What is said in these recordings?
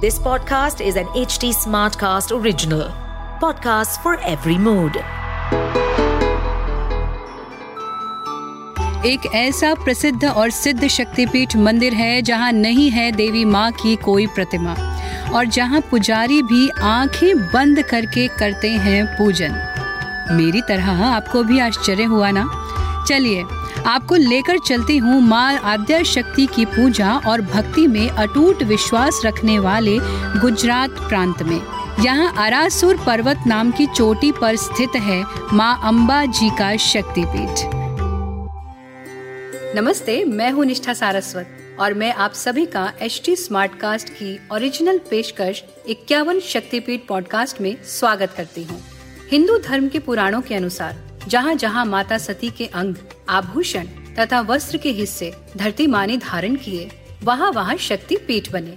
This podcast is an HD Smartcast original. Podcasts for every mood. एक ऐसा प्रसिद्ध और सिद्ध शक्तिपीठ मंदिर है जहां नहीं है देवी माँ की कोई प्रतिमा और जहां पुजारी भी आंखें बंद करके करते हैं पूजन। मेरी तरह आपको भी आश्चर्य हुआ ना? चलिए आपको लेकर चलती हूँ माँ आद्य शक्ति की पूजा और भक्ति में अटूट विश्वास रखने वाले गुजरात प्रांत में। यहाँ अरासुर पर्वत नाम की चोटी पर स्थित है माँ अंबा जी का शक्तिपीठ। नमस्ते, मैं हूँ निष्ठा सारस्वत और मैं आप सभी का HD स्मार्टकास्ट की ओरिजिनल पेशकश 51 शक्तिपीठ पॉडकास्ट में स्वागत करती हूँ। हिंदू धर्म के पुराणों के अनुसार जहाँ जहाँ माता सती के अंग, आभूषण तथा वस्त्र के हिस्से धरती माँ ने धारण किए, वहाँ वहाँ शक्तिपीठ बने।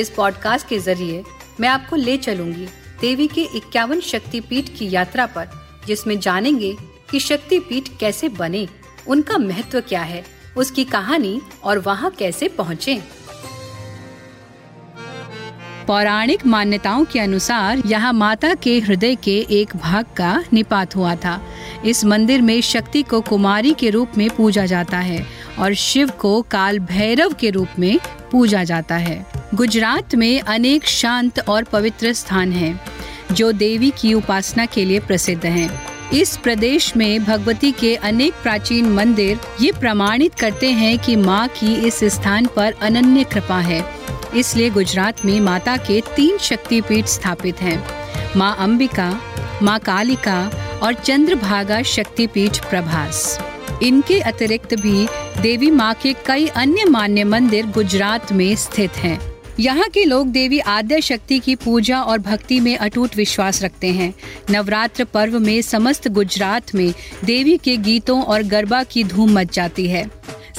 इस पॉडकास्ट के जरिए मैं आपको ले चलूंगी देवी के 51 शक्तिपीठ की यात्रा पर, जिसमें जानेंगे कि शक्तिपीठ कैसे बने, उनका महत्व क्या है, उसकी कहानी और वहाँ कैसे पहुँचे। पौराणिक मान्यताओं के अनुसार यहाँ माता के हृदय के एक भाग का निपात हुआ था। इस मंदिर में शक्ति को कुमारी के रूप में पूजा जाता है और शिव को कालभैरव के रूप में पूजा जाता है। गुजरात में अनेक शांत और पवित्र स्थान हैं, जो देवी की उपासना के लिए प्रसिद्ध हैं। इस प्रदेश में भगवती के अनेक प्राचीन मंदिर ये प्रमाणित करते हैं कि माँ की इस स्थान पर अनन्य कृपा है। इसलिए गुजरात में माता के 3 शक्तिपीठ स्थापित हैं, माँ अंबिका, माँ कालिका और चंद्रभागा शक्तिपीठ प्रभास। इनके अतिरिक्त भी देवी माँ के कई अन्य मान्य मंदिर गुजरात में स्थित हैं। यहाँ के लोग देवी आद्य शक्ति की पूजा और भक्ति में अटूट विश्वास रखते हैं। नवरात्र पर्व में समस्त गुजरात में देवी के गीतों और गरबा की धूम मच जाती है।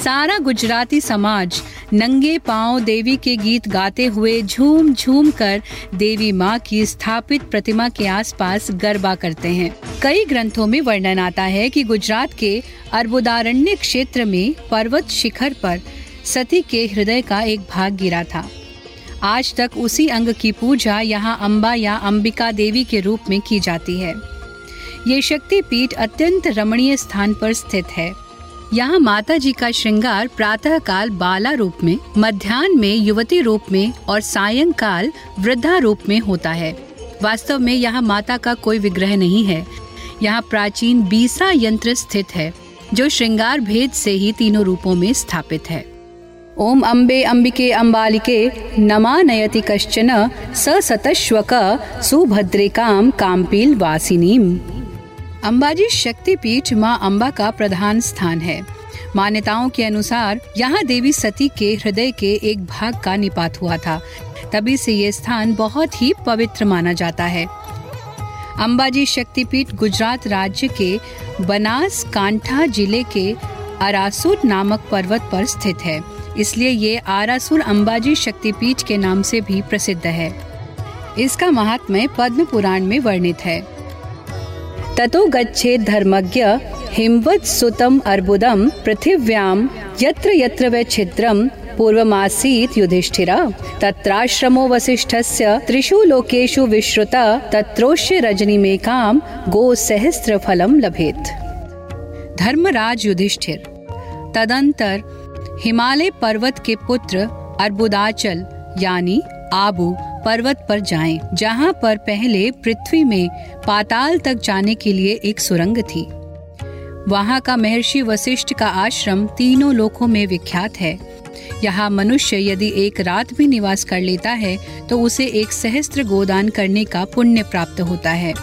सारा गुजराती समाज नंगे पांव देवी के गीत गाते हुए झूम झूम कर देवी माँ की स्थापित प्रतिमा के आसपास गरबा करते हैं। कई ग्रंथों में वर्णन आता है कि गुजरात के अर्बुदारण्य क्षेत्र में पर्वत शिखर पर सती के हृदय का एक भाग गिरा था। आज तक उसी अंग की पूजा यहाँ अंबा या अंबिका देवी के रूप में की जाती है। ये शक्तिपीठ अत्यंत रमणीय स्थान पर स्थित है। यहाँ माता जी का श्रृंगार प्रातः काल बाला रूप में, मध्याह्न में युवती रूप में और सायंकाल वृद्धा रूप में होता है। वास्तव में यहाँ माता का कोई विग्रह नहीं है। यहाँ प्राचीन बीसा यंत्र स्थित है, जो श्रृंगार भेद से ही तीनों रूपों में स्थापित है। ओम अंबे अंबिके अंबालिके नमा नयति कश्चन ससतश्वक सुभद्रेकाम कामपील वासिनीम। अम्बाजी शक्तिपीठ माँ अम्बा का प्रधान स्थान है। मान्यताओं के अनुसार यहाँ देवी सती के हृदय के एक भाग का निपात हुआ था, तभी से ये स्थान बहुत ही पवित्र माना जाता है। अम्बाजी शक्तिपीठ गुजरात राज्य के बनासकांठा जिले के अरासुर नामक पर्वत पर स्थित है, इसलिए ये आरासुर अम्बाजी शक्तिपीठ के नाम से भी प्रसिद्ध है। इसका महात्म्य पद्म पुराण में वर्णित है। ततो गच्छेत् धर्मज्ञ हिमवत् सुतम अर्बुदम पृथिव्याम यत्र यत्र वे छिद्रम पूर्वमासीत् युधिष्ठिरा तत्राश्रमो वसिष्ठस्य त्रिषु लोकेषु विश्रुता तत्रोष्य रजनीमेकाम गो सहस्र फलम लभेत। धर्मराज युधिष्ठिर तदंतर हिमालय पर्वत के पुत्र अर्बुदाचल यानी आबू पर्वत पर जाएं, जहां पर पहले पृथ्वी में पाताल तक जाने के लिए एक सुरंग थी। वहां का महर्षि वशिष्ठ का आश्रम तीनों लोकों में विख्यात है। यहां मनुष्य यदि एक रात भी निवास कर लेता है तो उसे 1 सहस्त्र गोदान करने का पुण्य प्राप्त होता है।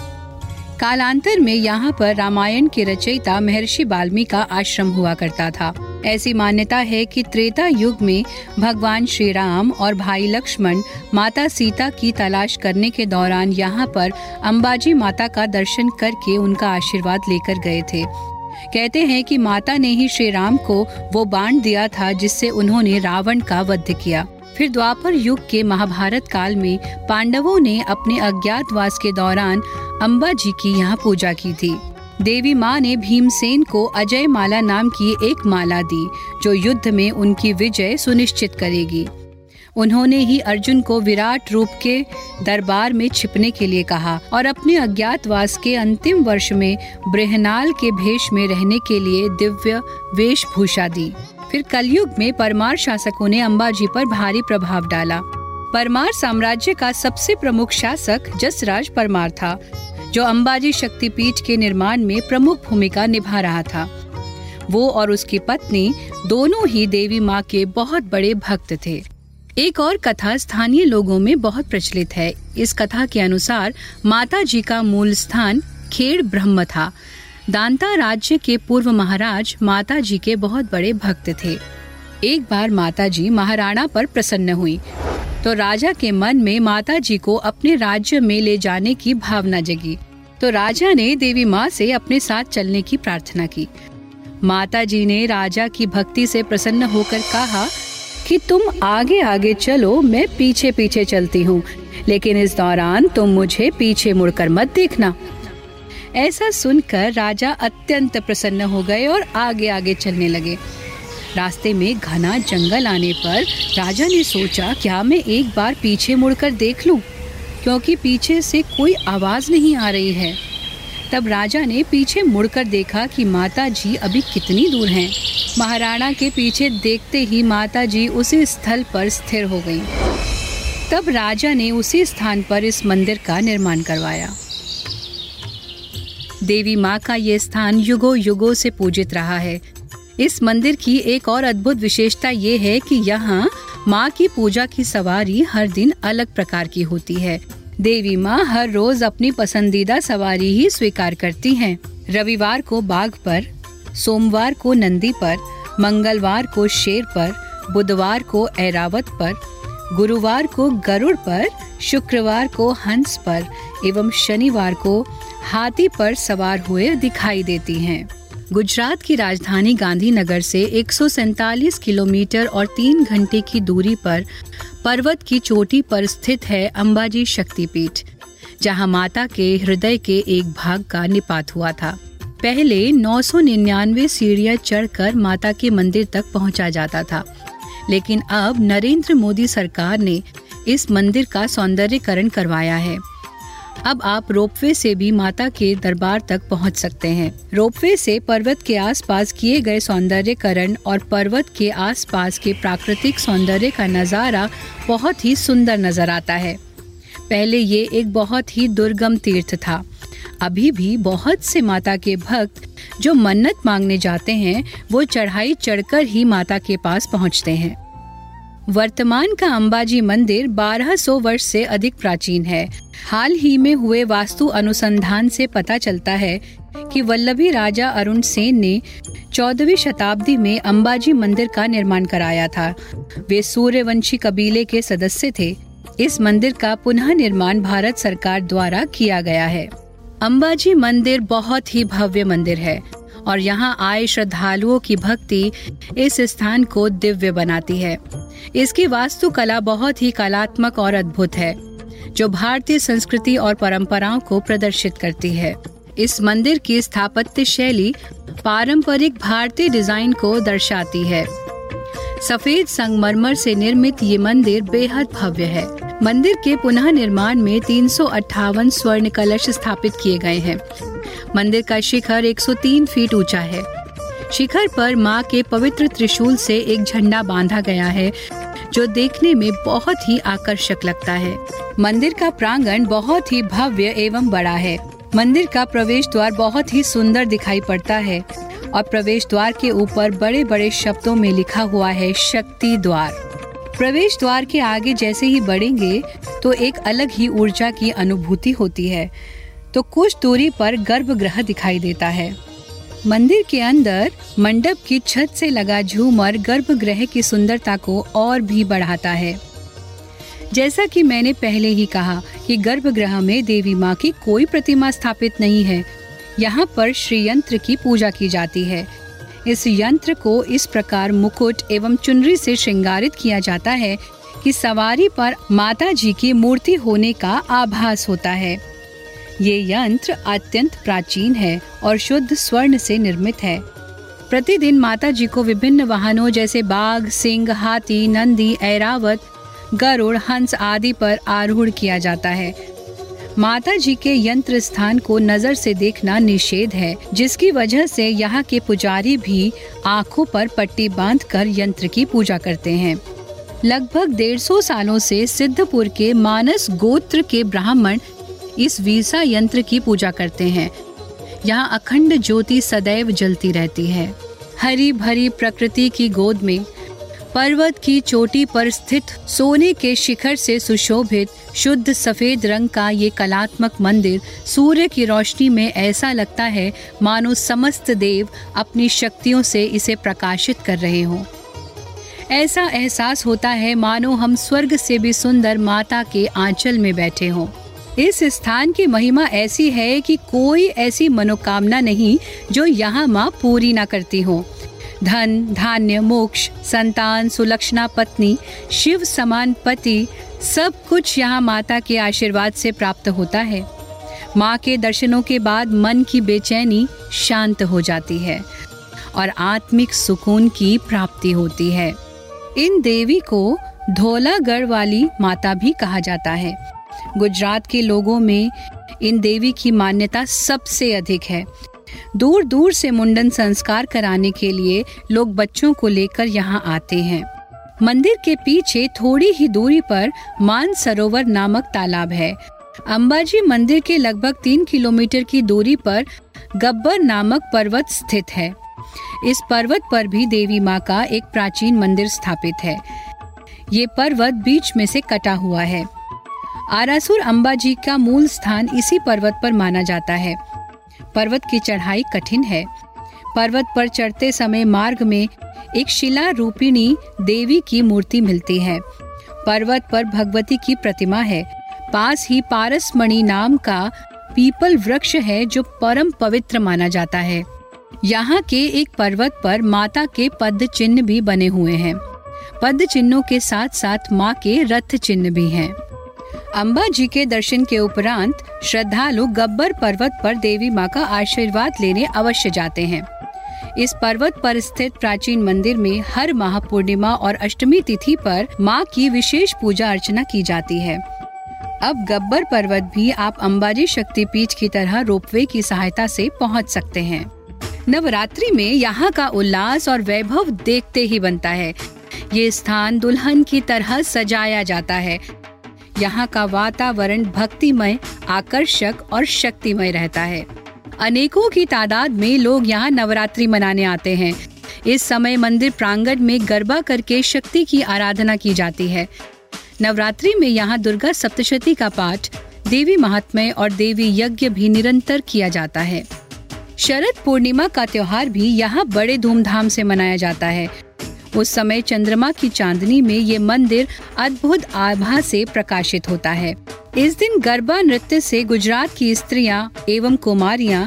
कालांतर में यहाँ पर रामायण के रचयिता महर्षि वाल्मीकि का आश्रम हुआ करता था। ऐसी मान्यता है कि त्रेता युग में भगवान श्री राम और भाई लक्ष्मण माता सीता की तलाश करने के दौरान यहाँ पर अम्बाजी माता का दर्शन करके उनका आशीर्वाद लेकर गए थे। कहते हैं कि माता ने ही श्री राम को वो बाण दिया था जिससे उन्होंने रावण का वध किया। फिर द्वापर युग के महाभारत काल में पांडवों ने अपने अज्ञातवास के दौरान अंबा जी की यहाँ पूजा की थी। देवी माँ ने भीमसेन को अजय माला नाम की एक माला दी, जो युद्ध में उनकी विजय सुनिश्चित करेगी। उन्होंने ही अर्जुन को विराट रूप के दरबार में छिपने के लिए कहा और अपने अज्ञातवास के अंतिम वर्ष में ब्रह्मनाल के भेष में रहने के लिए दिव्य वेशभूषा दी। फिर कलयुग में परमार शासकों ने अम्बाजी पर भारी प्रभाव डाला। परमार साम्राज्य का सबसे प्रमुख शासक जसराज परमार था, जो अम्बाजी शक्तिपीठ के निर्माण में प्रमुख भूमिका निभा रहा था। वो और उसकी पत्नी दोनों ही देवी माँ के बहुत बड़े भक्त थे। एक और कथा स्थानीय लोगों में बहुत प्रचलित है। इस कथा के अनुसार माता जी का मूल स्थान खेड़ ब्रह्म था। दांता राज्य के पूर्व महाराज माता जी के बहुत बड़े भक्त थे। एक बार माता जी महाराणा पर प्रसन्न हुई तो राजा के मन में माता जी को अपने राज्य में ले जाने की भावना जगी। तो राजा ने देवी माँ से अपने साथ चलने की प्रार्थना की। माता जी ने राजा की भक्ति से प्रसन्न होकर कहा कि तुम आगे आगे चलो, मैं पीछे पीछे चलती हूँ, लेकिन इस दौरान तुम मुझे पीछे मुड़कर मत देखना। ऐसा सुनकर राजा अत्यंत प्रसन्न हो गए और आगे आगे चलने लगे। रास्ते में घना जंगल आने पर राजा ने सोचा, क्या मैं एक बार पीछे मुड़कर देख लूं, क्योंकि पीछे से कोई आवाज़ नहीं आ रही है। तब राजा ने पीछे मुड़कर देखा कि माता जी अभी कितनी दूर हैं। महाराणा के पीछे देखते ही माता जी उसी स्थल पर स्थिर हो गई। तब राजा ने उसी स्थान पर इस मंदिर का निर्माण करवाया। देवी माँ का ये स्थान युगों युगों से पूजित रहा है। इस मंदिर की एक और अद्भुत विशेषता ये है कि यहाँ माँ की पूजा की सवारी हर दिन अलग प्रकार की होती है। देवी माँ हर रोज अपनी पसंदीदा सवारी ही स्वीकार करती हैं। रविवार को बाघ पर, सोमवार को नंदी पर, मंगलवार को शेर पर, बुधवार को ऐरावत पर, गुरुवार को गरुड़ पर, शुक्रवार को हंस पर एवं शनिवार को हाथी पर सवार हुए दिखाई देती हैं। गुजरात की राजधानी गांधीनगर से 147 किलोमीटर और 3 घंटे की दूरी पर पर्वत की चोटी पर स्थित है अम्बाजी शक्तिपीठ, जहां माता के हृदय के एक भाग का निपात हुआ था। पहले 999 सीढ़ियां चढ़कर माता के मंदिर तक पहुंचा जाता था, लेकिन अब नरेंद्र मोदी सरकार ने इस मंदिर का सौंदर्यीकरण करवाया है। अब आप रोपवे से भी माता के दरबार तक पहुंच सकते हैं। रोपवे से पर्वत के आसपास किए गए सौंदर्यीकरण और पर्वत के आसपास के प्राकृतिक सौंदर्य का नज़ारा बहुत ही सुंदर नज़र आता है। पहले ये एक बहुत ही दुर्गम तीर्थ था। अभी भी बहुत से माता के भक्त जो मन्नत मांगने जाते हैं, वो चढ़ाई चढ़कर ही माता के पास पहुँचते हैं। वर्तमान का अम्बाजी मंदिर 1200 वर्ष से अधिक प्राचीन है। हाल ही में हुए वास्तु अनुसंधान से पता चलता है कि वल्लभी राजा अरुण सेन ने 14वीं शताब्दी में अम्बाजी मंदिर का निर्माण कराया था। वे सूर्यवंशी कबीले के सदस्य थे। इस मंदिर का पुनः निर्माण भारत सरकार द्वारा किया गया है। अम्बाजी मंदिर बहुत ही भव्य मंदिर है और यहाँ आए श्रद्धालुओं की भक्ति इस स्थान को दिव्य बनाती है। इसकी वास्तुकला बहुत ही कलात्मक और अद्भुत है, जो भारतीय संस्कृति और परंपराओं को प्रदर्शित करती है। इस मंदिर की स्थापत्य शैली पारंपरिक भारतीय डिजाइन को दर्शाती है। सफेद संगमरमर से निर्मित ये मंदिर बेहद भव्य है। मंदिर के पुनः निर्माण में 358 स्वर्ण कलश स्थापित किए गए हैं। मंदिर का शिखर 103 फीट ऊंचा है। शिखर पर मां के पवित्र त्रिशूल से एक झंडा बांधा गया है, जो देखने में बहुत ही आकर्षक लगता है। मंदिर का प्रांगण बहुत ही भव्य एवं बड़ा है। मंदिर का प्रवेश द्वार बहुत ही सुंदर दिखाई पड़ता है और प्रवेश द्वार के ऊपर बड़े बड़े शब्दों में लिखा हुआ है शक्ति द्वार। प्रवेश द्वार के आगे जैसे ही बढ़ेंगे तो एक अलग ही ऊर्जा की अनुभूति होती है। तो कुछ दूरी पर गर्भगृह दिखाई देता है। मंदिर के अंदर मंडप की छत से लगा झूमर गर्भगृह की सुंदरता को और भी बढ़ाता है। जैसा कि मैंने पहले ही कहा कि गर्भगृह में देवी माँ की कोई प्रतिमा स्थापित नहीं है। यहाँ पर श्री यंत्र की पूजा की जाती है। इस यंत्र को इस प्रकार मुकुट एवं चुनरी से श्रृंगारित किया जाता है कि सवारी पर माता जी की मूर्ति होने का आभास होता है। ये यंत्र अत्यंत प्राचीन है और शुद्ध स्वर्ण से निर्मित है। प्रतिदिन माता जी को विभिन्न वाहनों जैसे बाघ, सिंह, हाथी, नंदी, ऐरावत, गरुड़, हंस आदि पर आरूढ़ किया जाता है। माता जी के यंत्र स्थान को नजर से देखना निषेध है, जिसकी वजह से यहाँ के पुजारी भी आँखों पर पट्टी बांधकर यंत्र की पूजा करते हैं। लगभग 150 सालों से सिद्धपुर के मानस गोत्र के ब्राह्मण इस वीसा यंत्र की पूजा करते हैं। यहाँ अखंड ज्योति सदैव जलती रहती है। हरी भरी प्रकृति की गोद में पर्वत की चोटी पर स्थित सोने के शिखर से सुशोभित शुद्ध सफेद रंग का ये कलात्मक मंदिर सूर्य की रोशनी में ऐसा लगता है मानो समस्त देव अपनी शक्तियों से इसे प्रकाशित कर रहे हों। ऐसा एहसास होता है मानो हम स्वर्ग से भी सुंदर माता के आंचल में बैठे हों। इस स्थान की महिमा ऐसी है कि कोई ऐसी मनोकामना नहीं जो यहाँ माँ पूरी ना करती हो। धन, धान्य, मोक्ष, संतान, सुलक्षणा पत्नी, शिव समान पति, सब कुछ यहाँ माता के आशीर्वाद से प्राप्त होता है। माँ के दर्शनों के बाद मन की बेचैनी शांत हो जाती है और आत्मिक सुकून की प्राप्ति होती है। इन देवी को धौलागढ़ वाली माता भी कहा जाता है। गुजरात के लोगों में इन देवी की मान्यता सबसे अधिक है। दूर दूर से मुंडन संस्कार कराने के लिए लोग बच्चों को लेकर यहाँ आते हैं। मंदिर के पीछे थोड़ी ही दूरी पर मान सरोवर नामक तालाब है। अम्बाजी मंदिर के लगभग 3 किलोमीटर की दूरी पर गब्बर नामक पर्वत स्थित है। इस पर्वत पर भी देवी माँ का एक प्राचीन मंदिर स्थापित है। ये पर्वत बीच में से कटा हुआ है। आरासुर अंबा जी का मूल स्थान इसी पर्वत पर माना जाता है। पर्वत की चढ़ाई कठिन है। पर्वत पर चढ़ते समय मार्ग में एक शिला रूपिणी देवी की मूर्ति मिलती है। पर्वत पर भगवती की प्रतिमा है। पास ही पारसमणि नाम का पीपल वृक्ष है जो परम पवित्र माना जाता है। यहाँ के एक पर्वत पर माता के पद चिन्ह भी बने हुए हैं। पद चिन्हों के साथ साथ माँ के रथ चिन्ह भी हैं। अंबा जी के दर्शन के उपरांत श्रद्धालु गब्बर पर्वत पर देवी माँ का आशीर्वाद लेने अवश्य जाते हैं। इस पर्वत पर स्थित प्राचीन मंदिर में हर माह पूर्णिमा और अष्टमी तिथि पर माँ की विशेष पूजा अर्चना की जाती है। अब गब्बर पर्वत भी आप अम्बाजी शक्तिपीठ की तरह रोपवे की सहायता से पहुँच सकते हैं। नवरात्रि में यहाँ का उल्लास और वैभव देखते ही बनता है। ये स्थान दुल्हन की तरह सजाया जाता है। यहाँ का वातावरण भक्तिमय, आकर्षक और शक्तिमय रहता है। अनेकों की तादाद में लोग यहाँ नवरात्रि मनाने आते हैं। इस समय मंदिर प्रांगण में गरबा करके शक्ति की आराधना की जाती है। नवरात्रि में यहाँ दुर्गा सप्तशती का पाठ, देवी महात्म्य और देवी यज्ञ भी निरंतर किया जाता है। शरद पूर्णिमा का त्योहार भी यहाँ बड़े धूमधाम से मनाया जाता है। उस समय चंद्रमा की चांदनी में ये मंदिर अद्भुत आभा से प्रकाशित होता है। इस दिन गरबा नृत्य से गुजरात की स्त्रियां एवं कुमारियां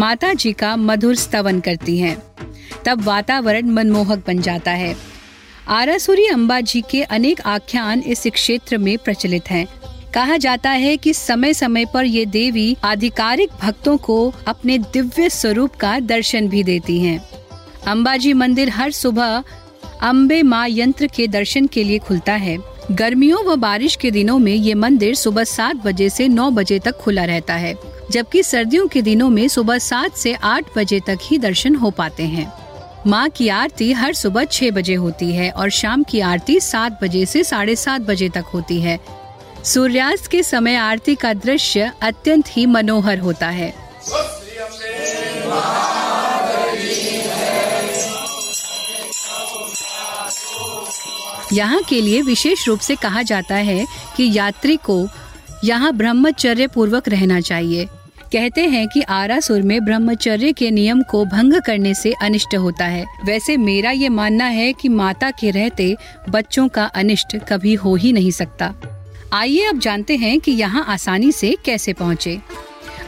माता जी का मधुर स्तवन करती हैं। तब वातावरण मनमोहक बन जाता है। आरासुरी अंबा जी के अनेक आख्यान इस क्षेत्र में प्रचलित हैं। कहा जाता है कि समय समय पर ये देवी आधिकारिक भक्तों को अपने दिव्य स्वरूप का दर्शन भी देती हैं। अंबाजी मंदिर हर सुबह अंबे मां यंत्र के दर्शन के लिए खुलता है। गर्मियों व बारिश के दिनों में ये मंदिर सुबह 7 बजे से 9 बजे तक खुला रहता है, जबकि सर्दियों के दिनों में सुबह 7 से 8 बजे तक ही दर्शन हो पाते हैं। मां की आरती हर सुबह 6 बजे होती है और शाम की आरती 7 बजे से 7:30 बजे तक होती है। सूर्यास्त के समय आरती का दृश्य अत्यंत ही मनोहर होता है। यहाँ के लिए विशेष रूप से कहा जाता है कि यात्री को यहाँ ब्रह्मचर्य पूर्वक रहना चाहिए। कहते हैं कि आरासुर में ब्रह्मचर्य के नियम को भंग करने से अनिष्ट होता है। वैसे मेरा ये मानना है कि माता के रहते बच्चों का अनिष्ट कभी हो ही नहीं सकता। आइए अब जानते हैं कि यहाँ आसानी से कैसे पहुँचे।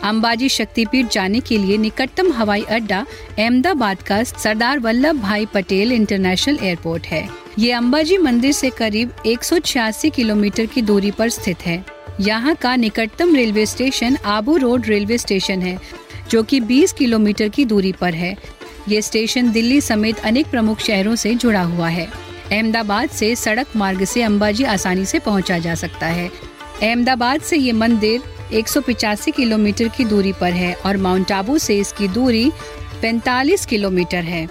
अम्बाजी शक्तिपीठ जाने के लिए निकटतम हवाई अड्डा अहमदाबाद का सरदार वल्लभ भाई पटेल इंटरनेशनल एयरपोर्ट है। ये अम्बाजी मंदिर से करीब 186 किलोमीटर की दूरी पर स्थित है। यहाँ का निकटतम railway station Abu road railway station है, जो कि 20 किलोमीटर की दूरी पर है। ये स्टेशन दिल्ली समेत अनेक प्रमुख शहरों से जुड़ा हुआ है। अहमदाबाद से सड़क मार्ग से अम्बाजी आसानी से पहुंचा जा सकता है। अहमदाबाद से ये मंदिर 185 किलोमीटर की दूरी पर है और माउंट आबू से इसकी दूरी 45 किलोमीटर है।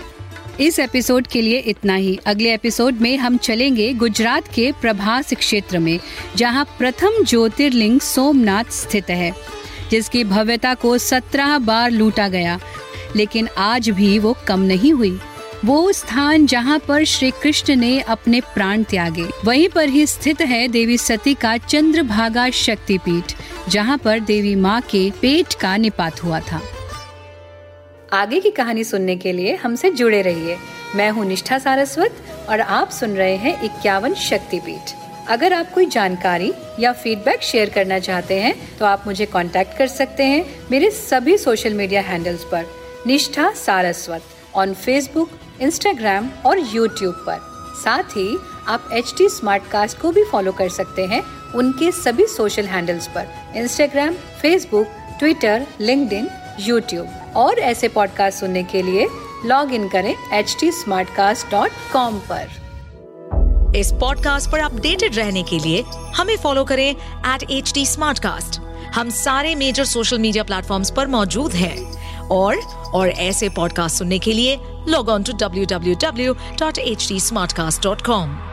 इस एपिसोड के लिए इतना ही। अगले एपिसोड में हम चलेंगे गुजरात के प्रभास क्षेत्र में, जहां प्रथम ज्योतिर्लिंग सोमनाथ स्थित है, जिसकी भव्यता को 17 बार लूटा गया, लेकिन आज भी वो कम नहीं हुई। वो स्थान जहां पर श्री कृष्ण ने अपने प्राण त्यागे, वहीं पर ही स्थित है देवी सती का चंद्रभागा शक्तिपीठ, जहां पर देवी माँ के पेट का निपात हुआ था। आगे की कहानी सुनने के लिए हमसे जुड़े रहिए। मैं हूँ निष्ठा सारस्वत और आप सुन रहे हैं 51 शक्तिपीठ। अगर आप कोई जानकारी या फीडबैक शेयर करना चाहते हैं तो आप मुझे कॉन्टेक्ट कर सकते हैं मेरे सभी सोशल मीडिया हैंडल्स पर, Nishtha Saraswat on Facebook, Instagram और यूट्यूब पर। साथ ही आप HD Smartcast को भी फॉलो कर सकते हैं उनके सभी सोशल हैंडल्स पर, Instagram, Facebook, Twitter, LinkedIn, YouTube. और ऐसे पॉडकास्ट सुनने के लिए लॉग इन करें htsmartcast.com पर। इस पॉडकास्ट पर अपडेटेड रहने के लिए हमें फॉलो करें @HT Smartcast। हम सारे मेजर सोशल मीडिया प्लेटफॉर्म्स पर मौजूद हैं। और ऐसे पॉडकास्ट सुनने के लिए लॉग ऑन टू www.htsmartcast.com।